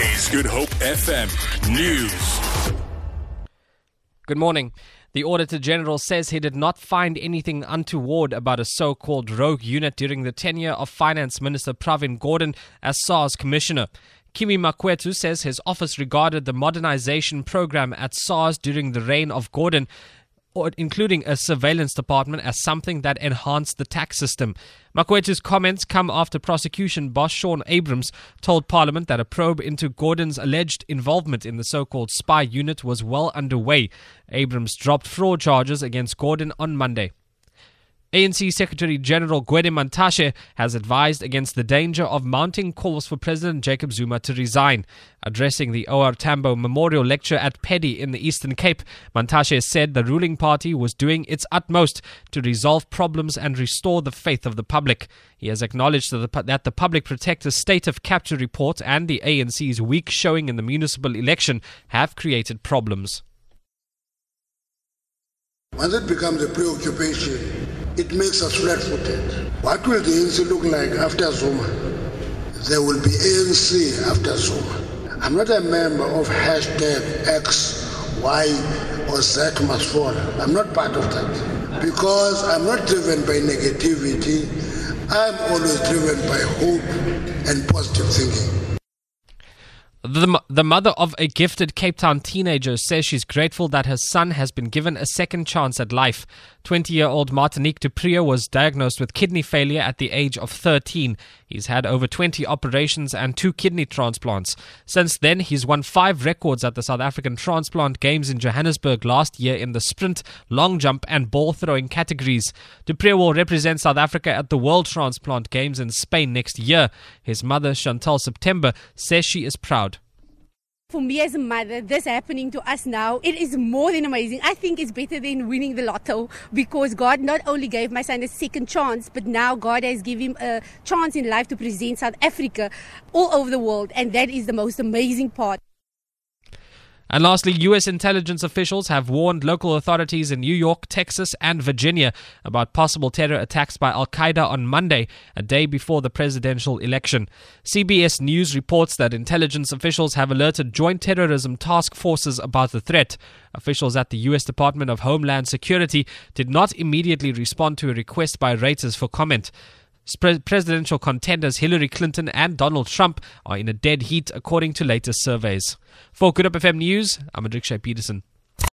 Today's Good Hope FM News. Good morning. The Auditor General says he did not find anything untoward about a so-called rogue unit during the tenure of Finance Minister Pravin Gordhan as SARS Commissioner. Kimi Makwetu says his office regarded the modernization program at SARS during the reign of Gordhan, including a surveillance department, as something that enhanced the tax system. Makwetu's comments come after prosecution boss Sean Abrams told Parliament that a probe into Gordhan's alleged involvement in the so-called spy unit was well underway. Abrams dropped fraud charges against Gordhan on Monday. ANC Secretary General Gwede Mantashe has advised against the danger of mounting calls for President Jacob Zuma to resign. Addressing the O.R. Tambo Memorial Lecture at Pedi in the Eastern Cape, Mantashe said the ruling party was doing its utmost to resolve problems and restore the faith of the public. He has acknowledged that the Public Protector's State of Capture report and the ANC's weak showing in the municipal election have created problems. Once it becomes a preoccupation, it makes us flat-footed. What will the ANC look like after Zuma? There will be ANC after Zuma. I'm not a member of hashtag X, Y, or Z must fall. I'm not part of that. Because I'm not driven by negativity. I'm always driven by hope and positive thinking. The mother of a gifted Cape Town teenager says she's grateful that her son has been given a second chance at life. 20-year-old Martinique Dupree was diagnosed with kidney failure at the age of 13. He's had over 20 operations and 2 kidney transplants. Since then, he's won 5 records at the South African Transplant Games in Johannesburg last year in the sprint, long jump and ball throwing categories. Dupree will represent South Africa at the World Transplant Games in Spain next year. His mother, Chantal September, says she is proud. For me as a mother, this happening to us now, it is more than amazing. I think it's better than winning the lotto, because God not only gave my son a second chance, but now God has given him a chance in life to present South Africa all over the world, and that is the most amazing part. And lastly, U.S. intelligence officials have warned local authorities in New York, Texas, and Virginia about possible terror attacks by Al-Qaeda on Monday, a day before the presidential election. CBS News reports that intelligence officials have alerted joint terrorism task forces about the threat. Officials at the U.S. Department of Homeland Security did not immediately respond to a request by Reuters for comment. Presidential contenders Hillary Clinton and Donald Trump are in a dead heat, according to latest surveys. For Good Hope FM News, I'm Adrika Shea Peterson.